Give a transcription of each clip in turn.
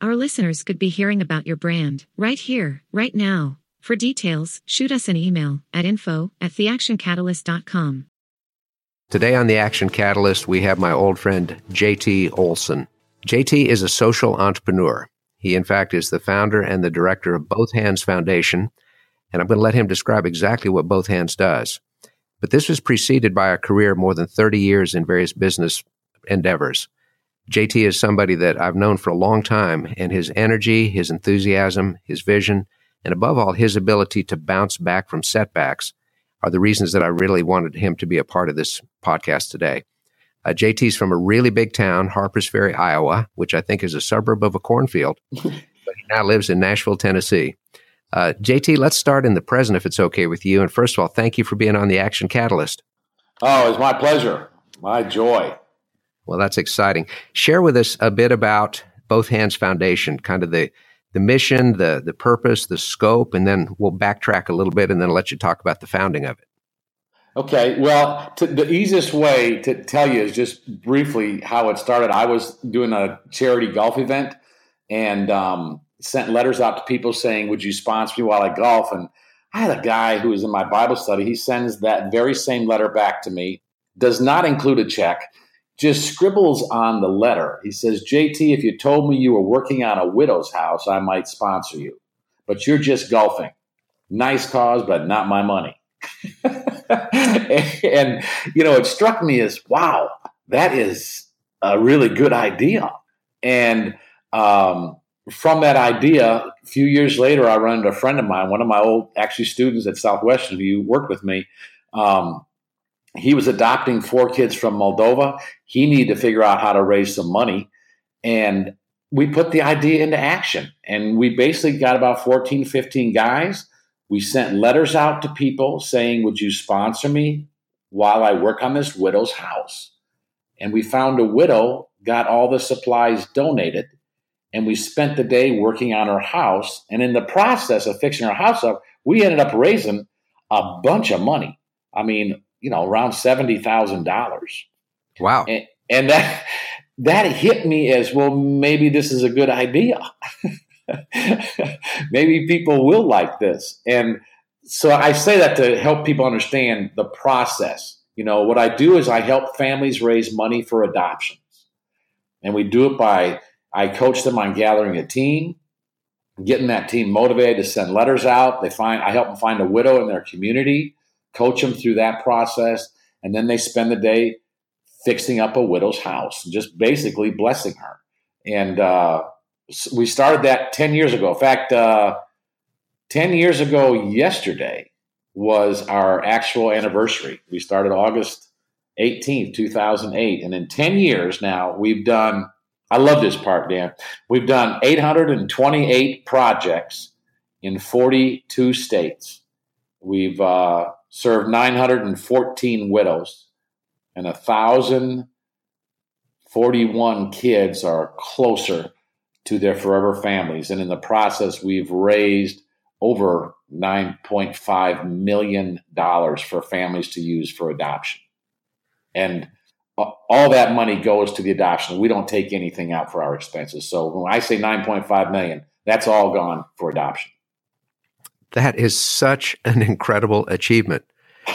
Our listeners could be hearing about your brand right here, right now. For details, shoot us an email at info@theactioncatalyst.com. Today on The Action Catalyst, we have my old friend J.T. Olson. J.T. is a social entrepreneur. He, in fact, is the founder and the director of Both Hands Foundation, and I'm going to let him describe exactly what Both Hands does. But this was preceded by a career more than 30 years in various business endeavors. J.T. is somebody that I've known for a long time, and his energy, his enthusiasm, his vision, and above all, his ability to bounce back from setbacks are the reasons that I really wanted him to be a part of this podcast today. JT's from a really big town, Harper's Ferry, Iowa, which I think is a suburb of a cornfield, but he now lives in Nashville, Tennessee. JT, let's start in the present, if it's okay with you. And first of all, thank you for being on the Action Catalyst. Oh, it's my pleasure. My joy. Well, that's exciting. Share with us a bit about Both Hands Foundation, kind of the mission, the purpose, the scope, and then we'll backtrack a little bit and then let you talk about the founding of it. Okay. Well, the easiest way to tell you is just briefly how it started. I was doing a charity golf event and sent letters out to people saying, would you sponsor me while I golf? And I had a guy who was in my Bible study. He sends that very same letter back to me, does not include a check, just scribbles on the letter. He says, JT, if you told me you were working on a widow's house, I might sponsor you, but you're just golfing. Nice cause, but not my money. And, you know, it struck me as, wow, that is a really good idea. And from that idea, a few years later, I ran into a friend of mine, one of my old, actually students at Southwestern who worked with me. He was adopting 4 kids from Moldova. He needed to figure out how to raise some money. And we put the idea into action. And we basically got about 14, 15 guys. We sent letters out to people saying, would you sponsor me while I work on this widow's house? And we found a widow, got all the supplies donated, and we spent the day working on her house. And in the process of fixing her house up, we ended up raising a bunch of money. I mean, you know, around $70,000. Wow. And that hit me as, well, maybe this is a good idea. Maybe people will like this. And so I say that to help people understand the process. You know, what I do is I help families raise money for adoptions. And we do it by, I coach them on gathering a team, getting that team motivated to send letters out. I help them find a widow in their community, coach them through that process. And then they spend the day fixing up a widow's house, just basically blessing her. And, we started that 10 years ago. In fact, 10 years ago yesterday was our actual anniversary. We started August 18th, 2008. And in 10 years now, we've done, I love this part, Dan, we've done 828 projects in 42 states. We've served 914 widows and 1,041 kids are closer to their forever families. And in the process, we've raised over $9.5 million for families to use for adoption. And all that money goes to the adoption. We don't take anything out for our expenses. So when I say $9.5 million, that's all gone for adoption. That is such an incredible achievement.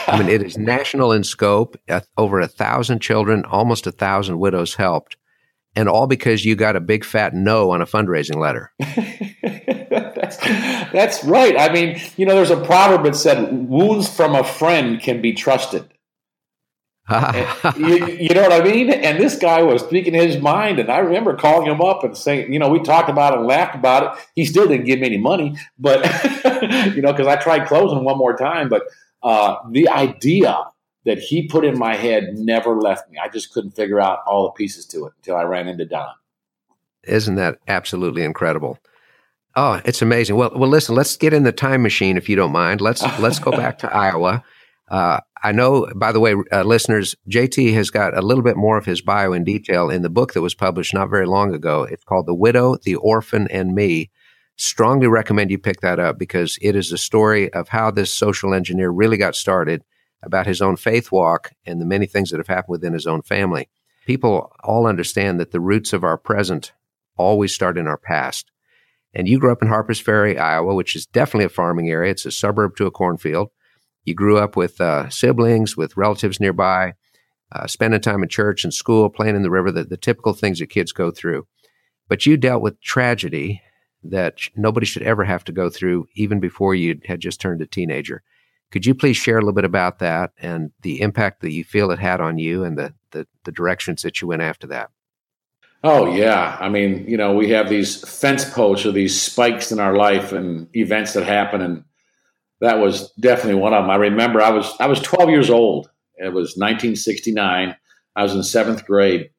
I mean, it is national in scope, over 1,000 children, almost 1,000 widows helped. And all because you got a big fat no on a fundraising letter. That's right. I mean, you know, there's a proverb that said, wounds from a friend can be trusted. You know what I mean? And this guy was speaking his mind. And I remember calling him up and saying, you know, we talked about it and laughed about it. He still didn't give me any money, but, you know, because I tried closing one more time. But the idea that he put in my head never left me. I just couldn't figure out all the pieces to it until I ran into Don. Isn't that absolutely incredible? Oh, it's amazing. Well, listen, let's get in the time machine, if you don't mind. Let's go back to Iowa. I know, by the way, listeners, JT has got a little bit more of his bio in detail in the book that was published not very long ago. It's called The Widow, the Orphan, and Me. Strongly recommend you pick that up because it is the story of how this social engineer really got started, about his own faith walk and the many things that have happened within his own family. People all understand that the roots of our present always start in our past. And you grew up in Harper's Ferry, Iowa, which is definitely a farming area. It's a suburb to a cornfield. You grew up with siblings, with relatives nearby, spending time in church and school, playing in the river, the typical things that kids go through. But you dealt with tragedy that nobody should ever have to go through, even before you had just turned a teenager. Could you please share a little bit about that and the impact that you feel it had on you and the directions that you went after that? Oh, yeah. I mean, you know, we have these fence posts or these spikes in our life and events that happen. And that was definitely one of them. I remember I was 12 years old. It was 1969. I was in seventh grade.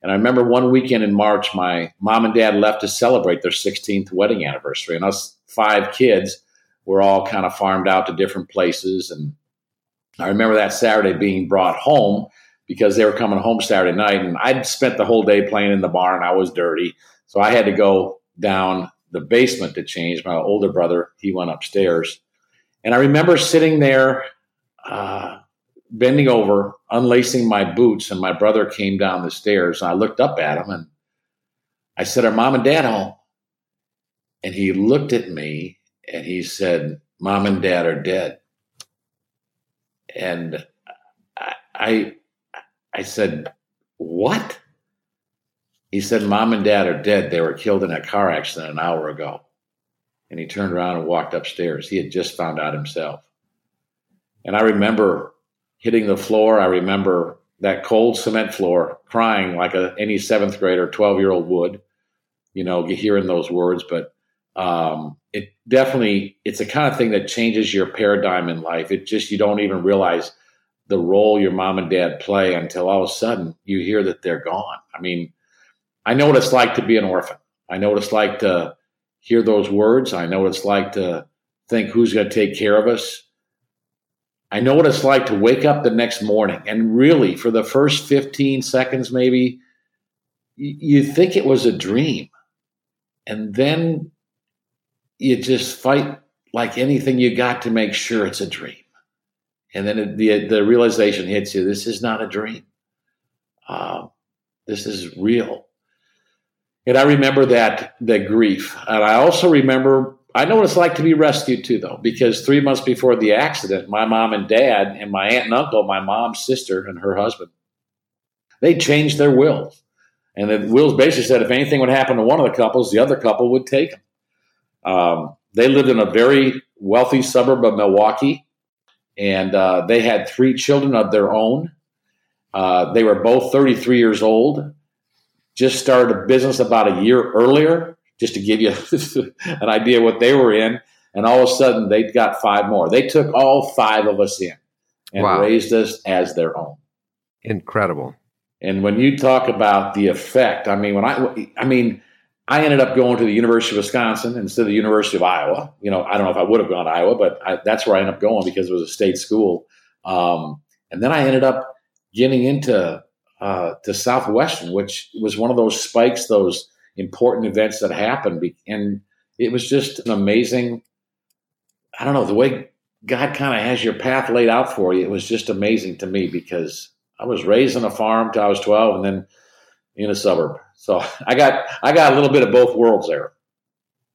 And I remember one weekend in March, my mom and dad left to celebrate their 16th wedding anniversary. And us five kids were all kind of farmed out to different places. And I remember that Saturday being brought home, because they were coming home Saturday night, and I'd spent the whole day playing in the barn. I was dirty. So I had to go down the basement to change. My older brother, he went upstairs. And I remember sitting there, bending over, unlacing my boots, and my brother came down the stairs. And I looked up at him, and I said, "Are Mom and Dad home?" And he looked at me, and he said, "Mom and Dad are dead." And I said, "What?" He said, "Mom and Dad are dead. They were killed in a car accident an hour ago." And he turned around and walked upstairs. He had just found out himself. And I remember hitting the floor. I remember that cold cement floor, crying like any seventh grader, 12-year-old would, you know, hearing those words. But it definitely, it's a kind of thing that changes your paradigm in life. It just, you don't even realize the role your mom and dad play until all of a sudden you hear that they're gone. I mean, I know what it's like to be an orphan. I know what it's like to hear those words. I know what it's like to think who's going to take care of us. I know what it's like to wake up the next morning and really for the first 15 seconds, maybe you think it was a dream. And then you just fight like anything you got to make sure it's a dream. And then the realization hits you, this is not a dream. This is real. And I remember the grief. And I also remember, I know what it's like to be rescued too, though, because 3 months before the accident, my mom and dad and my aunt and uncle, my mom's sister and her husband, they changed their wills. And the wills basically said if anything would happen to one of the couples, the other couple would take them. They lived in a very wealthy suburb of Milwaukee. And they had three children of their own. They were both 33 years old, just started a business about a year earlier, just to give you an idea what they were in. And all of a sudden, they got five more. They took all five of us in and raised us as their own. Incredible. And when you talk about the effect, I mean, I ended up going to the University of Wisconsin instead of the University of Iowa. You know, I don't know if I would have gone to Iowa, but that's where I ended up going because it was a state school. And then I ended up getting into to Southwestern, which was one of those spikes, those important events that happened. And it was just an amazing, I don't know, the way God kind of has your path laid out for you. It was just amazing to me because I was raised on a farm till I was 12 and then in a suburb. So I got a little bit of both worlds there.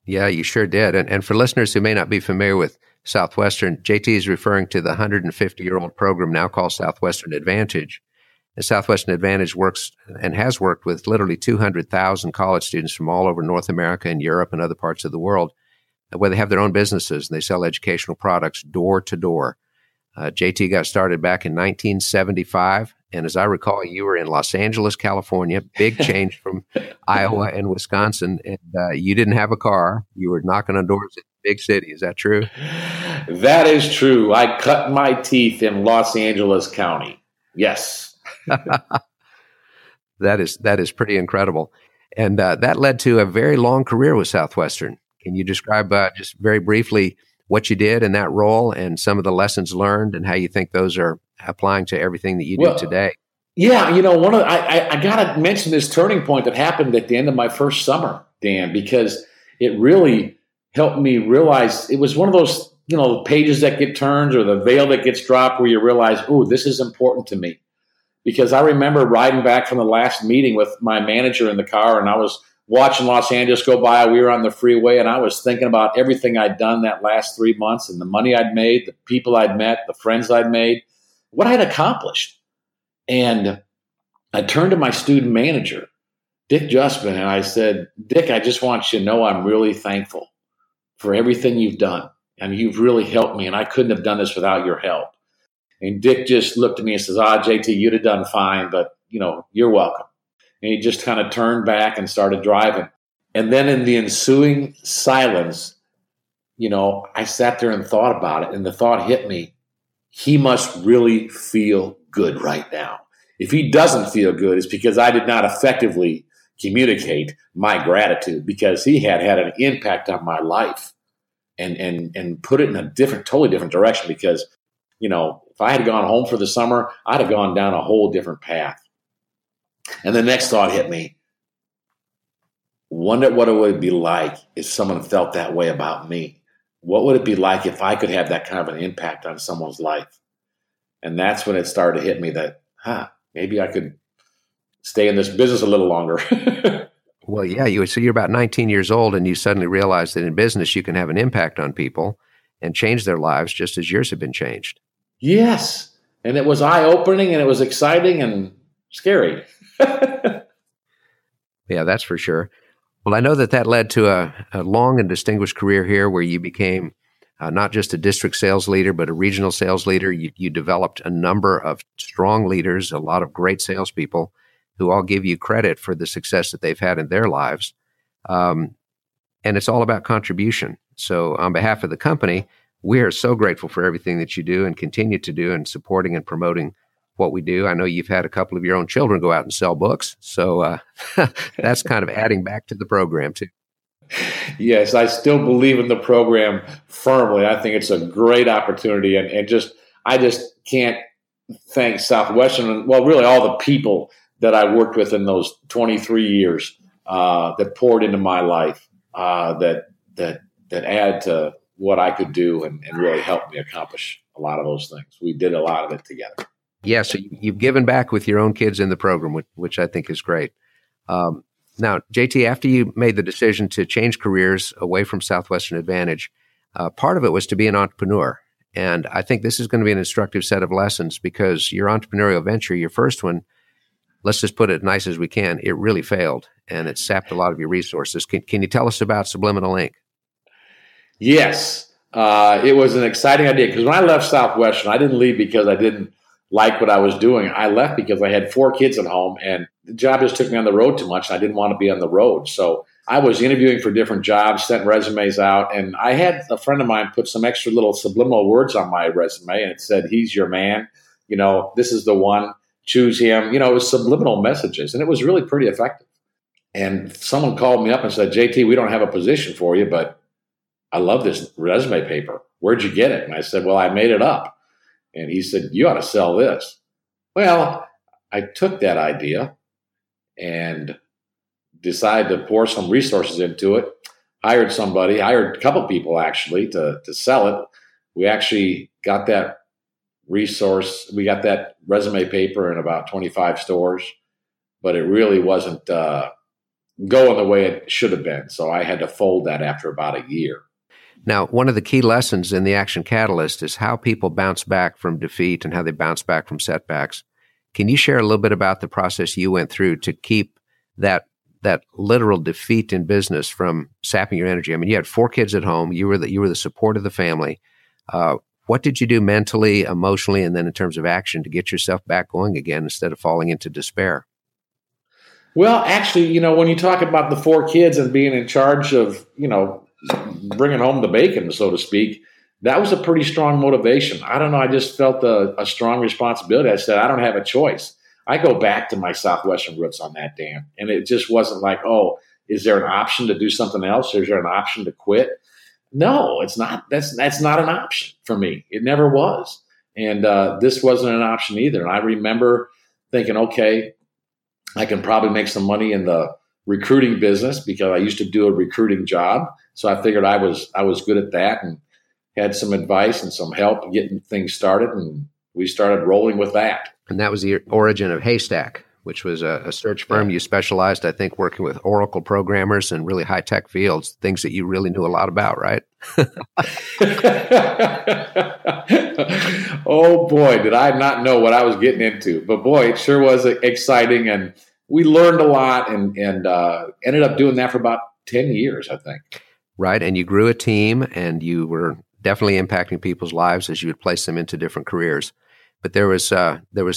Yeah, you sure did. And for listeners who may not be familiar with Southwestern, JT is referring to the 150-year-old program now called Southwestern Advantage. And Southwestern Advantage works and has worked with literally 200,000 college students from all over North America and Europe and other parts of the world, where they have their own businesses and they sell educational products door to door. JT got started back in 1975. And as I recall, you were in Los Angeles, California, big change from Iowa and Wisconsin. And you didn't have a car. You were knocking on doors in the big city. Is that true? That is true. I cut my teeth in Los Angeles County. Yes. That is pretty incredible. And that led to a very long career with Southwestern. Can you describe just very briefly what you did in that role and some of the lessons learned and how you think those are applying to everything that you do today? Yeah, I gotta mention this turning point that happened at the end of my first summer, Dan, because it really helped me realize it was one of those, pages that get turned or the veil that gets dropped where you realize, ooh, this is important to me. Because I remember riding back from the last meeting with my manager in the car, and I was watching Los Angeles go by. We were on the freeway, and I was thinking about everything I'd done that last 3 months and the money I'd made, the people I'd met, the friends I'd made, what I'd accomplished. And I turned to my student manager, Dick Justman, and I said, Dick, I just want you to know I'm really thankful for everything you've done. I mean, you've really helped me, and I couldn't have done this without your help. And Dick just looked at me and says, J.T., you'd have done fine, but, you're welcome. And he just kind of turned back and started driving. And then in the ensuing silence, I sat there and thought about it, and the thought hit me. He must really feel good right now. If he doesn't feel good, it's because I did not effectively communicate my gratitude, because he had an impact on my life and put it in a totally different direction. Because, if I had gone home for the summer, I'd have gone down a whole different path. And the next thought hit me. Wonder what it would be like if someone felt that way about me. What would it be like if I could have that kind of an impact on someone's life? And that's when it started to hit me that, maybe I could stay in this business a little longer. Well, yeah, so you're about 19 years old, and you suddenly realize that in business you can have an impact on people and change their lives just as yours have been changed. Yes, and it was eye-opening, and it was exciting and scary. Yeah, that's for sure. Well, I know that led to a long and distinguished career here, where you became not just a district sales leader, but a regional sales leader. You developed a number of strong leaders, a lot of great salespeople who all give you credit for the success that they've had in their lives. And it's all about contribution. So on behalf of the company, we are so grateful for everything that you do and continue to do in supporting and promoting what we do. I know you've had a couple of your own children go out and sell books. So that's kind of adding back to the program too. Yes, I still believe in the program firmly. I think it's a great opportunity. And I just can't thank Southwestern, well, really all the people that I worked with in those 23 years that poured into my life, that add to what I could do and really helped me accomplish a lot of those things. We did a lot of it together. Yeah, so you've given back with your own kids in the program, which I think is great. Now, JT, after you made the decision to change careers away from Southwestern Advantage, part of it was to be an entrepreneur. And I think this is going to be an instructive set of lessons, because your entrepreneurial venture, your first one, let's just put it nice as we can, it really failed, and it sapped a lot of your resources. Can you tell us about Subliminal Inc.? Yes. It was an exciting idea, because when I left Southwestern, I didn't leave because I didn't like what I was doing. I left because I had 4 kids at home, and the job just took me on the road too much, and I didn't want to be on the road. So I was interviewing for different jobs, sent resumes out, and I had a friend of mine put some extra little subliminal words on my resume, and it said, he's your man, this is the one, choose him. It was subliminal messages, and it was really pretty effective. And someone called me up and said, JT, we don't have a position for you, but I love this resume paper. Where'd you get it? And I said, well, I made it up. And he said, you ought to sell this. Well, I took that idea and decided to pour some resources into it, hired a couple people actually to sell it. We actually got that resource. We got that resume paper in about 25 stores, but it really wasn't going the way it should have been. So I had to fold that after about a year. Now, one of the key lessons in the Action Catalyst is how people bounce back from defeat and how they bounce back from setbacks. Can you share a little bit about the process you went through to keep that literal defeat in business from sapping your energy? I mean, you had 4 kids at home. You were the support of the family. What did you do mentally, emotionally, and then in terms of action to get yourself back going again instead of falling into despair? Well, actually, when you talk about the 4 kids and being in charge of, bringing home the bacon, so to speak, that was a pretty strong motivation. I don't know. I just felt a strong responsibility. I said, I don't have a choice. I go back to my Southwestern roots on that, Dan. And it just wasn't like, oh, Is there an option to do something else? Is there an option to quit? No, it's not. That's not an option for me. It never was. And this wasn't an option either. And I remember thinking, okay, I can probably make some money in the recruiting business because I used to do a recruiting job. So I figured I was good at that and had some advice and some help getting things started. And we started rolling with that. And that was the origin of Haystack, which was a search firm. You specialized, I think, working with Oracle programmers in really high-tech fields, things that you really knew a lot about, right? Oh, boy, did I not know what I was getting into. But, boy, it sure was exciting, and we learned a lot and ended up doing that for about 10 years, I think. Right, and you grew a team, and you were definitely impacting people's lives as you would place them into different careers. But there was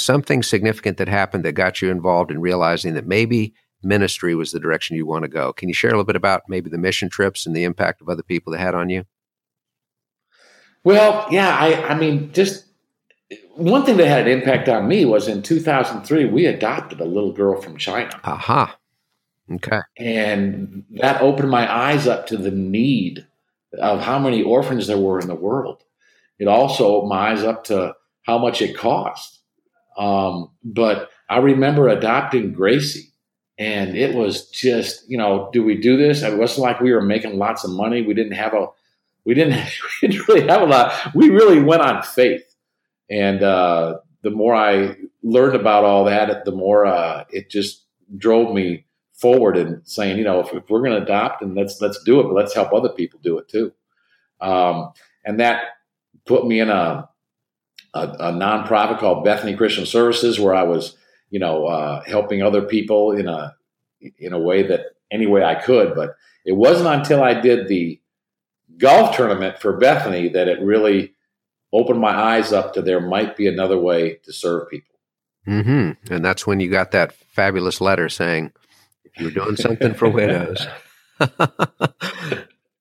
something significant that happened that got you involved in realizing that maybe ministry was the direction you want to go. Can you share a little bit about maybe the mission trips and the impact of other people that had on you? Well, yeah, I mean, just one thing that had an impact on me was in 2003, we adopted a little girl from China. Aha. Uh-huh. Okay. And that opened my eyes up to the need of how many orphans there were in the world. It also opened my eyes up to how much it cost. But I remember adopting Gracie, and it was just, do we do this? It wasn't like we were making lots of money. We didn't really have a lot. We really went on faith. And the more I learned about all that, the more it just drove me forward in saying, if we're going to adopt, and let's do it, but let's help other people do it too. And that put me in a nonprofit called Bethany Christian Services, where I was, helping other people in a way that any way I could. But it wasn't until I did the golf tournament for Bethany that it really opened my eyes up to there might be another way to serve people. Mm-hmm. And that's when you got that fabulous letter saying, if you're doing something for widows.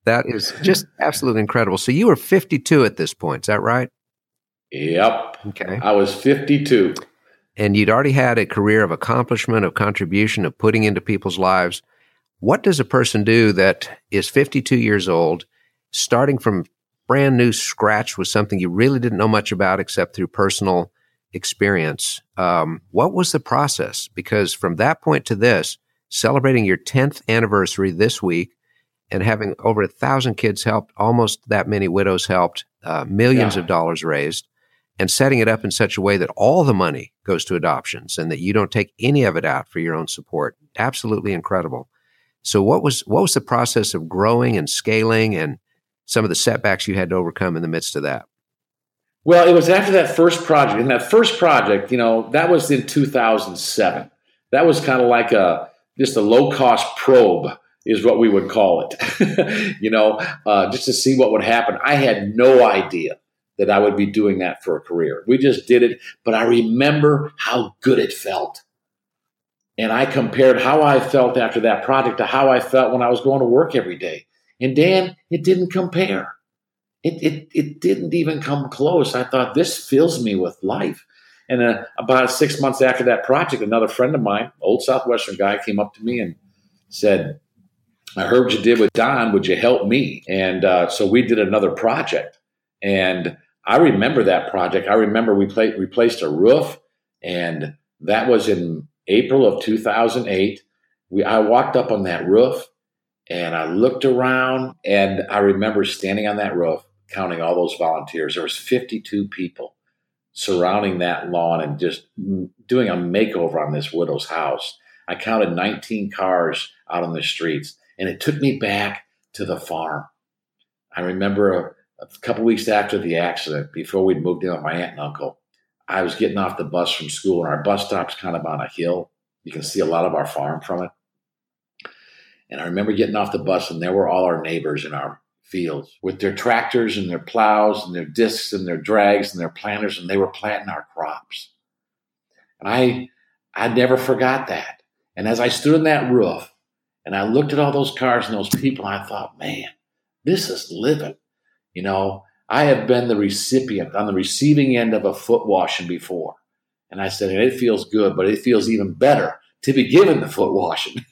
That is just absolutely incredible. So you were 52 at this point, is that right? Yep. Okay. I was 52. And you'd already had a career of accomplishment, of contribution, of putting into people's lives. What does a person do that is 52 years old, starting from brand new scratch with something you really didn't know much about except through personal experience? What was the process? Because from that point to this, celebrating your 10th anniversary this week and having over 1,000 kids helped, almost that many widows helped, millions of dollars raised, and setting it up in such a way that all the money goes to adoptions and that you don't take any of it out for your own support. Absolutely incredible. So what was the process of growing and scaling and some of the setbacks you had to overcome in the midst of that? Well, it was after that first project. And that first project, that was in 2007. That was kind of like just a low-cost probe is what we would call it, just to see what would happen. I had no idea that I would be doing that for a career. We just did it, but I remember how good it felt. And I compared how I felt after that project to how I felt when I was going to work every day. And Dan, it didn't compare. It didn't even come close. I thought, this fills me with life. And about 6 months after that project, another friend of mine, old Southwestern guy, came up to me and said, I heard what you did with Don. Would you help me? And so we did another project. And I remember that project. I remember we replaced a roof. And that was in April of 2008. I walked up on that roof. And I looked around, and I remember standing on that roof, counting all those volunteers. There was 52 people surrounding that lawn and just doing a makeover on this widow's house. I counted 19 cars out on the streets, and it took me back to the farm. I remember a couple weeks after the accident, before we'd moved in with my aunt and uncle, I was getting off the bus from school, and our bus stop's kind of on a hill. You can see a lot of our farm from it. And I remember getting off the bus, and there were all our neighbors in our fields with their tractors and their plows and their discs and their drags and their planters, and they were planting our crops. And I never forgot that. And as I stood on that roof and I looked at all those cars and those people, I thought, man, this is living. I have been on the receiving end of a foot washing before. And I said, it feels good, but it feels even better to be given the foot washing.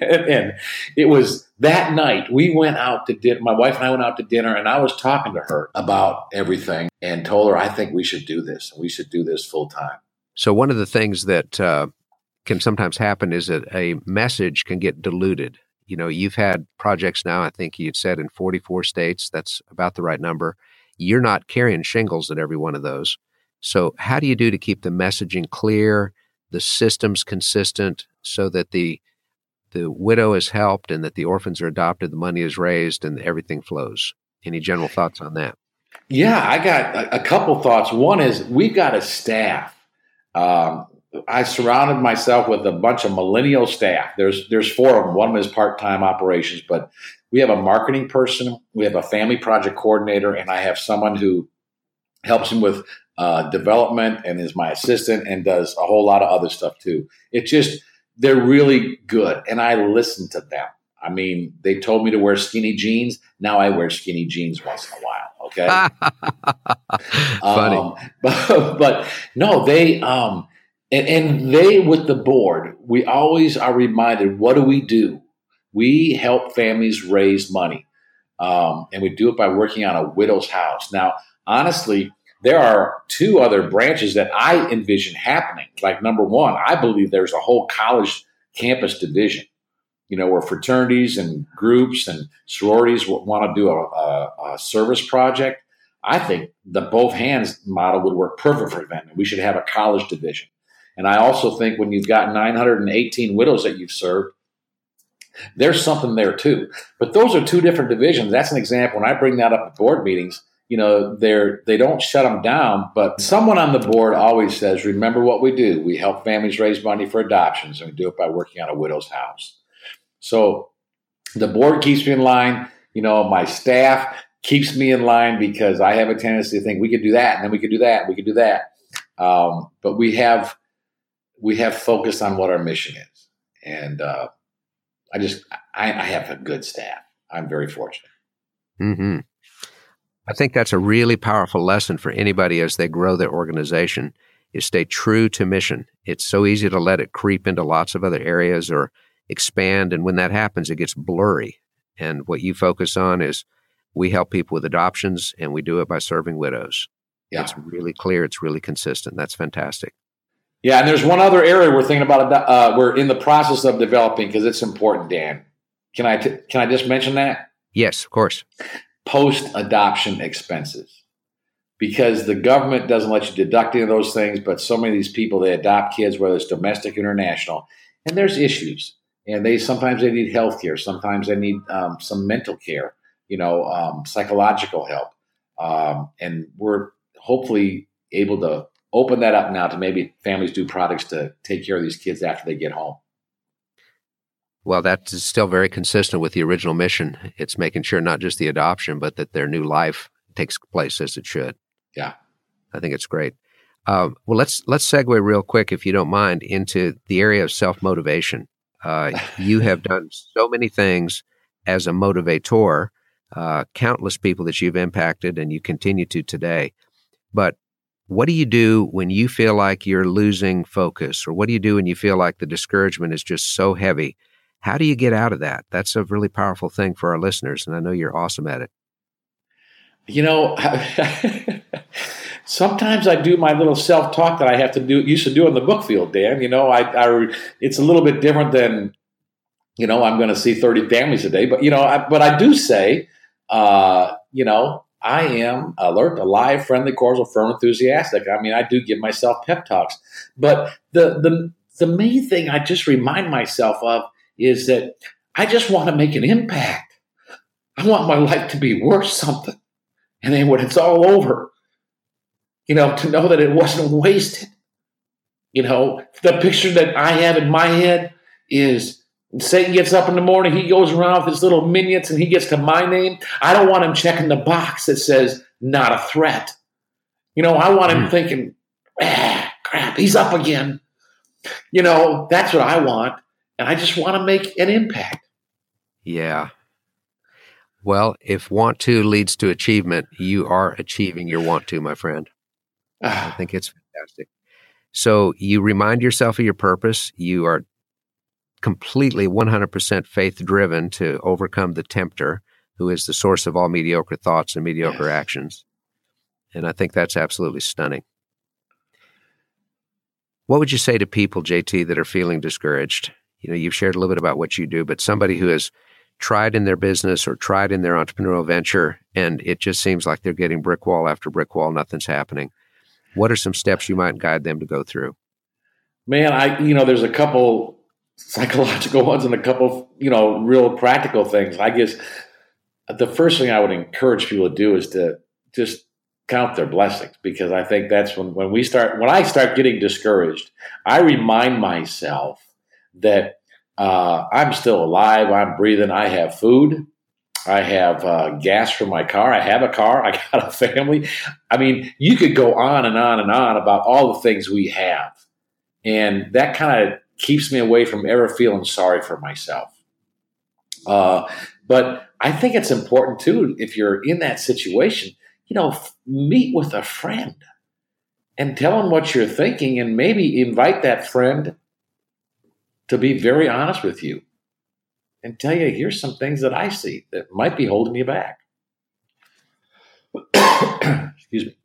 And it was that night we went out to dinner. My wife and I went out to dinner, and I was talking to her about everything and told her, I think we should do this. We should do this full time. So one of the things that can sometimes happen is that a message can get diluted. You know, you've had projects now, I think you've said in 44 states, that's about the right number. You're not carrying shingles at every one of those. So how do you do to keep the messaging clear, the systems consistent, so that the widow is helped and that the orphans are adopted, the money is raised, and everything flows? Any general thoughts on that? Yeah, I got a couple thoughts. One is we've got a staff. I surrounded myself with a bunch of millennial staff. There's four of them. One of them is part-time operations, but we have a marketing person, we have a family project coordinator, and I have someone who helps him with development and is my assistant and does a whole lot of other stuff too. It's just, they're really good. And I listen to them. I mean, they told me to wear skinny jeans. Now I wear skinny jeans once in a while. Okay. Funny. But no, they, and they, with the board, we always are reminded, what do? We help families raise money. And we do it by working on a widow's house. Now, honestly, there are two other branches that I envision happening. Like, number one, I believe there's a whole college campus division, you know, where fraternities and groups and sororities want to do a service project. I think the both hands model would work perfect for them. We should have a college division. And I also think when you've got 918 widows that you've served, there's something there too. But those are two different divisions. That's an example. When I bring that up at board meetings, you know, they don't shut them down, but someone on the board always says, remember what we do. We help families raise money for adoptions, and we do it by working on a widow's house. So the board keeps me in line. You know, my staff keeps me in line because I have a tendency to think we could do that, and then we could do that, and we could do that. But we have focused on what our mission is. And I have a good staff. I'm very fortunate. Mm-hmm. I think that's a really powerful lesson for anybody as they grow their organization, is stay true to mission. It's so easy to let it creep into lots of other areas or expand. And when that happens, it gets blurry. And what you focus on is, we help people with adoptions, and we do it by serving widows. Yeah. It's really clear. It's really consistent. That's fantastic. Yeah. And there's one other area we're thinking about, we're in the process of developing, because it's important, Dan. Can I just mention that? Yes, of course. Post-adoption expenses, because the government doesn't let you deduct any of those things, but so many of these people, they adopt kids, whether it's domestic, international, and there's issues, and sometimes they need health care. Sometimes they need some mental care, you know, psychological help. And we're hopefully able to open that up now to maybe families do products to take care of these kids after they get home. Well, that is still very consistent with the original mission. It's making sure not just the adoption, but that their new life takes place as it should. Yeah. I think it's great. Well, let's segue real quick, if you don't mind, into the area of self-motivation. You have done so many things as a motivator, countless people that you've impacted, and you continue to today. But what do you do when you feel like you're losing focus? Or what do you do when you feel like the discouragement is just so heavy? How do you get out of that? That's a really powerful thing for our listeners, and I know you're awesome at it. You know, sometimes I do my little self-talk that I have to do, used to do in the book field, Dan. You know, it's a little bit different than, you know, I'm going to see 30 families a day, but, you know, I do say, you know, I am alert, alive, friendly, cordial, firm, enthusiastic. I mean, I do give myself pep talks, but the main thing I just remind myself of is that I just want to make an impact. I want my life to be worth something. And then when it's all over, you know, to know that it wasn't wasted. You know, the picture that I have in my head is Satan gets up in the morning, he goes around with his little minions, and he gets to my name. I don't want him checking the box that says, not a threat. You know, I want him thinking, crap, he's up again. You know, that's what I want. And I just want to make an impact. Yeah. Well, if want to leads to achievement, you are achieving your want to, my friend. I think it's fantastic. So you remind yourself of your purpose. You are completely 100% faith-driven to overcome the tempter, who is the source of all mediocre thoughts and mediocre actions. And I think that's absolutely stunning. What would you say to people, JT, that are feeling discouraged? You know, you've shared a little bit about what you do, but somebody who has tried in their business or tried in their entrepreneurial venture, and it just seems like they're getting brick wall after brick wall, nothing's happening. What are some steps you might guide them to go through? Man, I there's a couple psychological ones and a couple, real practical things. I guess the first thing I would encourage people to do is to just count their blessings, because I think that's when I start getting discouraged, I remind myself that I'm still alive, I'm breathing, I have food, I have gas for my car, I have a car, I got a family. I mean, you could go on and on and on about all the things we have. And that kind of keeps me away from ever feeling sorry for myself. But I think it's important, too, if you're in that situation, meet with a friend and tell them what you're thinking, and maybe invite that friend to be very honest with you and tell you, here's some things that I see that might be holding you back. Excuse me.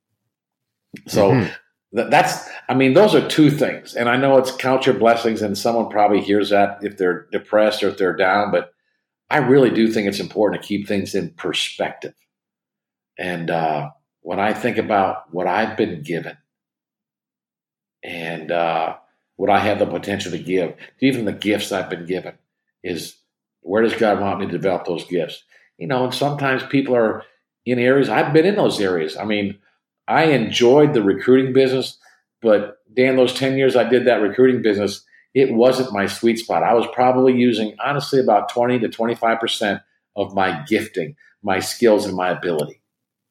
So those are two things. And I know it's count your blessings, and someone probably hears that if they're depressed or if they're down, but I really do think it's important to keep things in perspective. And when I think about what I've been given and what I have the potential to give, even the gifts I've been given, is where does God want me to develop those gifts? And sometimes people are in areas, I've been in those areas. I mean, I enjoyed the recruiting business, but damn, those 10 years I did that recruiting business, it wasn't my sweet spot. I was probably using, honestly, about 20 to 25% of my gifting, my skills, and my ability.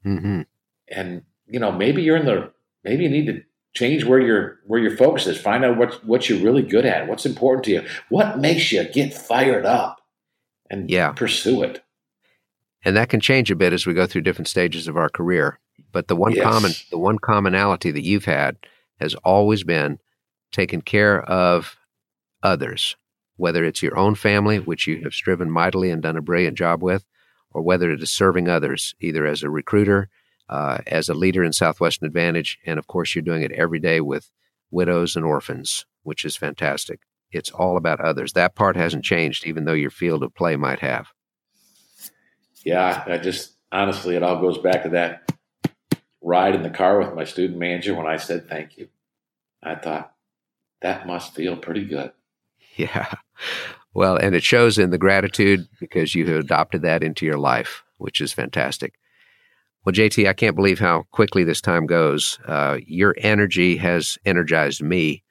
Mm-hmm. And, maybe you need to change where your focus is. Find out what you're really good at, what's important to you, what makes you get fired up, and pursue it. And that can change a bit as we go through different stages of our career. But the one commonality that you've had has always been taking care of others, whether it's your own family, which you have striven mightily and done a brilliant job with, or whether it is serving others, either as a recruiter, as a leader in Southwestern Advantage, and of course you're doing it every day with widows and orphans, which is fantastic. It's all about others. That part hasn't changed, even though your field of play might have. Yeah, I just, honestly, it all goes back to that ride in the car with my student manager when I said thank you. I thought, that must feel pretty good. Yeah. Well, and it shows in the gratitude, because you have adopted that into your life, which is fantastic. Well, JT, I can't believe how quickly this time goes. Your energy has energized me,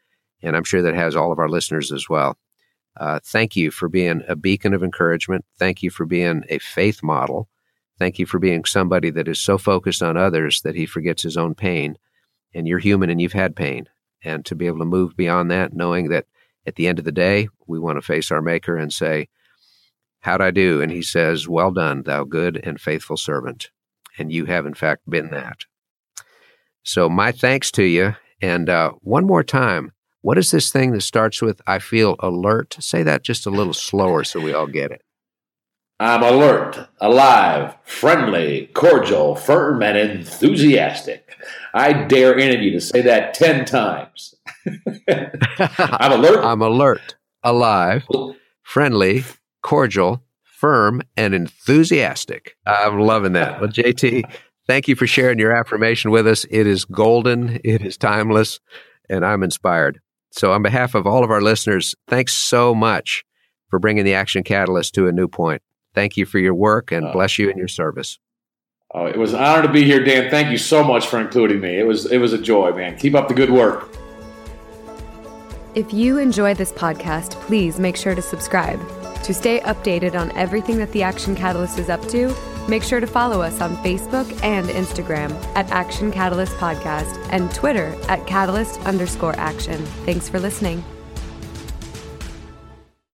and I'm sure that has all of our listeners as well. Thank you for being a beacon of encouragement. Thank you for being a faith model. Thank you for being somebody that is so focused on others that he forgets his own pain. And you're human and you've had pain. And to be able to move beyond that, knowing that at the end of the day, we want to face our maker and say, how'd I do? And he says, well done, thou good and faithful servant. And you have, in fact, been that. So my thanks to you. And one more time, what is this thing that starts with, I feel alert? Say that just a little slower so we all get it. I'm alert, alive, friendly, cordial, firm, and enthusiastic. I dare any of you to say that 10 times. I'm alert. I'm alert, alive, friendly, cordial, firm, and enthusiastic. I'm loving that. Well, JT, thank you for sharing your affirmation with us. It is golden. It is timeless. And I'm inspired. So on behalf of all of our listeners, thanks so much for bringing the Action Catalyst to a new point. Thank you for your work, and bless you in your service. Oh, it was an honor to be here, Dan. Thank you so much for including me. It was a joy, man. Keep up the good work. If you enjoy this podcast, please make sure to subscribe. To stay updated on everything that the Action Catalyst is up to, make sure to follow us on Facebook and Instagram at Action Catalyst Podcast and Twitter at Catalyst_Action. Thanks for listening.